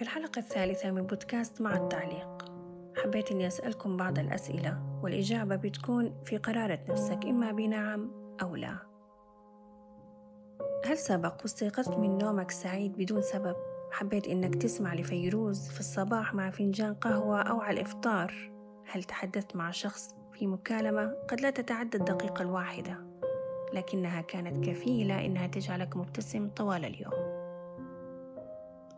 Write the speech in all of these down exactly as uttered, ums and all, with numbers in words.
في الحلقة الثالثة من بودكاست مع التعليق حبيت أني أسألكم بعض الأسئلة والإجابة بتكون في قرارة نفسك إما بنعم أو لا. هل سبق واستيقظت من نومك سعيد بدون سبب؟ حبيت أنك تسمع لفيروز في الصباح مع فنجان قهوة أو على الإفطار؟ هل تحدثت مع شخص في مكالمة قد لا تتعدى الدقيقة الواحدة لكنها كانت كفيلة أنها تجعلك مبتسم طوال اليوم؟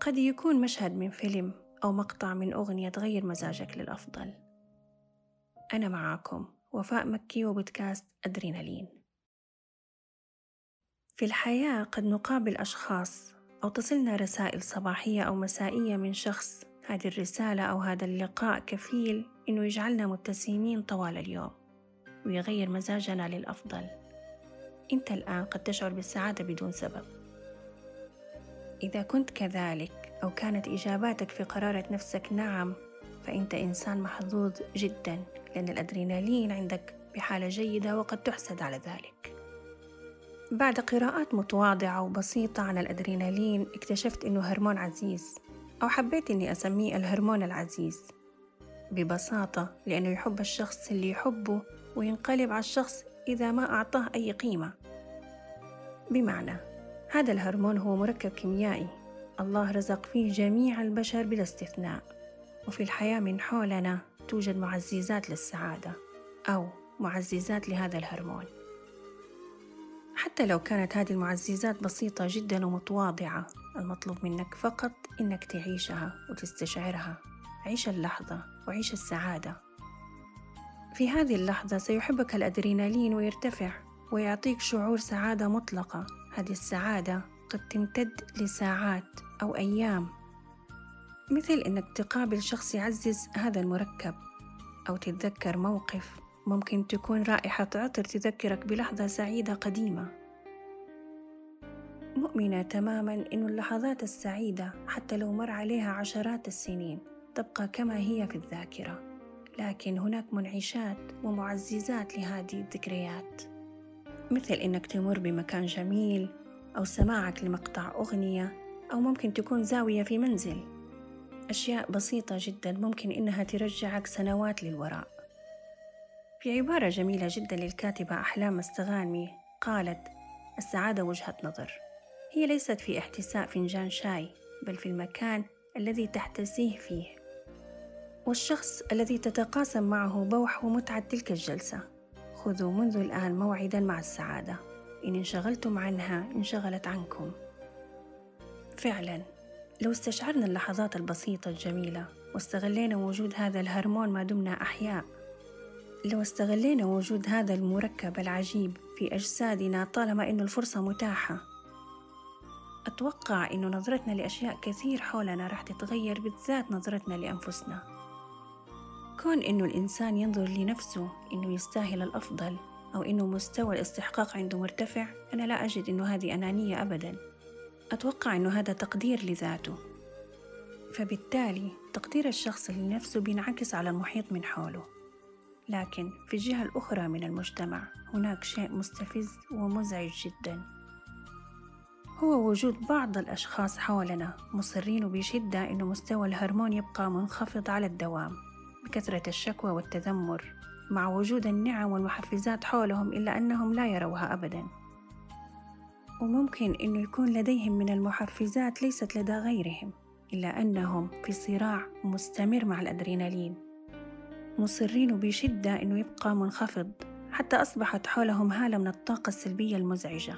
قد يكون مشهد من فيلم أو مقطع من أغنية تغير مزاجك للأفضل. أنا معاكم وفاء مكي وبودكاست أدرينالين. في الحياة قد نقابل أشخاص أو تصلنا رسائل صباحية أو مسائية من شخص، هذه الرسالة أو هذا اللقاء كفيل إنه يجعلنا مبتسمين طوال اليوم ويغير مزاجنا للأفضل. أنت الآن قد تشعر بالسعادة بدون سبب. إذا كنت كذلك أو كانت إجاباتك في قرارة نفسك نعم، فأنت إنسان محظوظ جداً، لأن الأدرينالين عندك بحالة جيدة وقد تحسد على ذلك. بعد قراءات متواضعة وبسيطة عن الأدرينالين اكتشفت إنه هرمون عزيز، أو حبيت إني أسميه الهرمون العزيز ببساطة، لأنه يحب الشخص اللي يحبه وينقلب على الشخص إذا ما أعطاه أي قيمة. بمعنى هذا الهرمون هو مركب كيميائي الله رزق فيه جميع البشر بلا استثناء، وفي الحياة من حولنا توجد معززات للسعادة أو معززات لهذا الهرمون. حتى لو كانت هذه المعززات بسيطة جدا ومتواضعة، المطلوب منك فقط إنك تعيشها وتستشعرها. عيش اللحظة وعيش السعادة. في هذه اللحظة سيحبك الأدرينالين ويرتفع ويعطيك شعور سعادة مطلقة. هذه السعادة قد تمتد لساعات أو أيام، مثل أنك تقابل شخص يعزز هذا المركب، أو تتذكر موقف ممكن تكون رائحة عطر تذكرك بلحظة سعيدة قديمة. مؤمنة تماماً أن اللحظات السعيدة حتى لو مر عليها عشرات السنين تبقى كما هي في الذاكرة، لكن هناك منعشات ومعززات لهذه الذكريات، مثل إنك تمر بمكان جميل أو سماعك لمقطع أغنية، أو ممكن تكون زاوية في منزل. أشياء بسيطة جدا ممكن إنها ترجعك سنوات للوراء. في عبارة جميلة جدا للكاتبة أحلام مستغانمي قالت: السعادة وجهة نظر، هي ليست في احتساء فنجان شاي، بل في المكان الذي تحتسيه فيه والشخص الذي تتقاسم معه بوح ومتعة تلك الجلسة. خذوا منذ الآن موعداً مع السعادة، إن انشغلتم عنها انشغلت عنكم. فعلاً لو استشعرنا اللحظات البسيطة الجميلة واستغلينا وجود هذا الهرمون ما دمنا أحياء، لو استغلينا وجود هذا المركب العجيب في أجسادنا طالما إنه الفرصة متاحة، أتوقع إنه نظرتنا لأشياء كثير حولنا راح تتغير، بالذات نظرتنا لأنفسنا. كون إنه الإنسان ينظر لنفسه إنه يستاهل الأفضل أو إنه مستوى الاستحقاق عنده مرتفع، أنا لا أجد إنه هذه أنانية أبداً. أتوقع إنه هذا تقدير لذاته، فبالتالي تقدير الشخص لنفسه بينعكس على المحيط من حوله. لكن في الجهة الأخرى من المجتمع هناك شيء مستفز ومزعج جداً، هو وجود بعض الأشخاص حولنا مصرين بشدة إنه مستوى الهرمون يبقى منخفض على الدوام بكثرة الشكوى والتذمر، مع وجود النعم والمحفزات حولهم إلا أنهم لا يروها أبداً. وممكن أنه يكون لديهم من المحفزات ليست لدى غيرهم، إلا أنهم في صراع مستمر مع الأدرينالين، مصرين بشدة أنه يبقى منخفض، حتى أصبحت حولهم هالة من الطاقة السلبية المزعجة.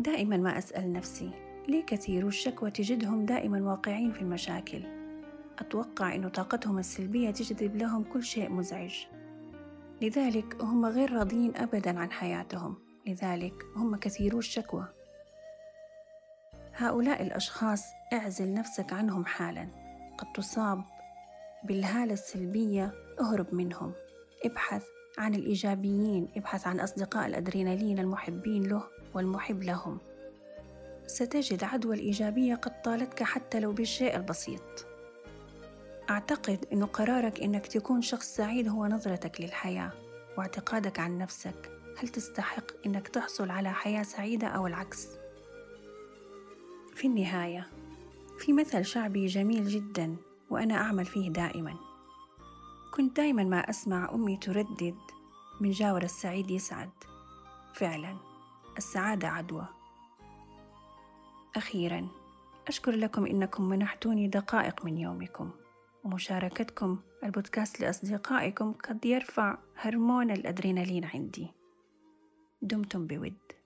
دائماً ما أسأل نفسي، ليه كثيرو الشكوى تجدهم دائماً واقعين في المشاكل؟ أتوقع أن طاقتهم السلبية تجذب لهم كل شيء مزعج، لذلك هم غير راضين أبداً عن حياتهم، لذلك هم كثيرو الشكوى. هؤلاء الأشخاص اعزل نفسك عنهم حالاً، قد تصاب بالهالة السلبية، اهرب منهم، ابحث عن الإيجابيين، ابحث عن أصدقاء الأدرينالين المحبين له والمحب لهم. ستجد عدوى الإيجابية قد طالتك حتى لو بالشيء البسيط. أعتقد أن قرارك أنك تكون شخص سعيد هو نظرتك للحياة واعتقادك عن نفسك، هل تستحق أنك تحصل على حياة سعيدة أو العكس؟ في النهاية في مثل شعبي جميل جدا وأنا أعمل فيه دائما. كنت دائما ما أسمع أمي تردد: من جاور السعيد يسعد. فعلا السعادة عدوى. أخيرا أشكر لكم إنكم منحتوني دقائق من يومكم، ومشاركتكم البودكاست لأصدقائكم قد يرفع هرمون الأدرينالين عندي. دمتم بود.